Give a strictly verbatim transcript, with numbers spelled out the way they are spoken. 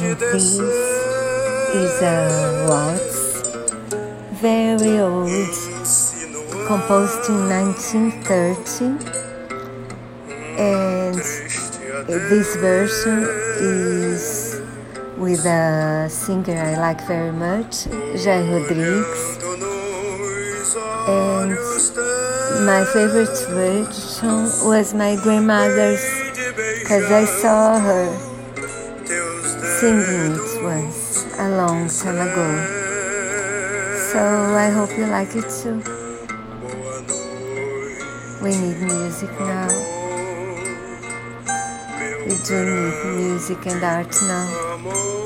And this is a waltz, very old, composed in nineteen thirty. And this version is with a singer I like very much, Jair Rodrigues. And my favorite version was my grandmother's, because I saw her singing it once, a long time ago. So I hope you like it too. We need music now. We do need music and art now.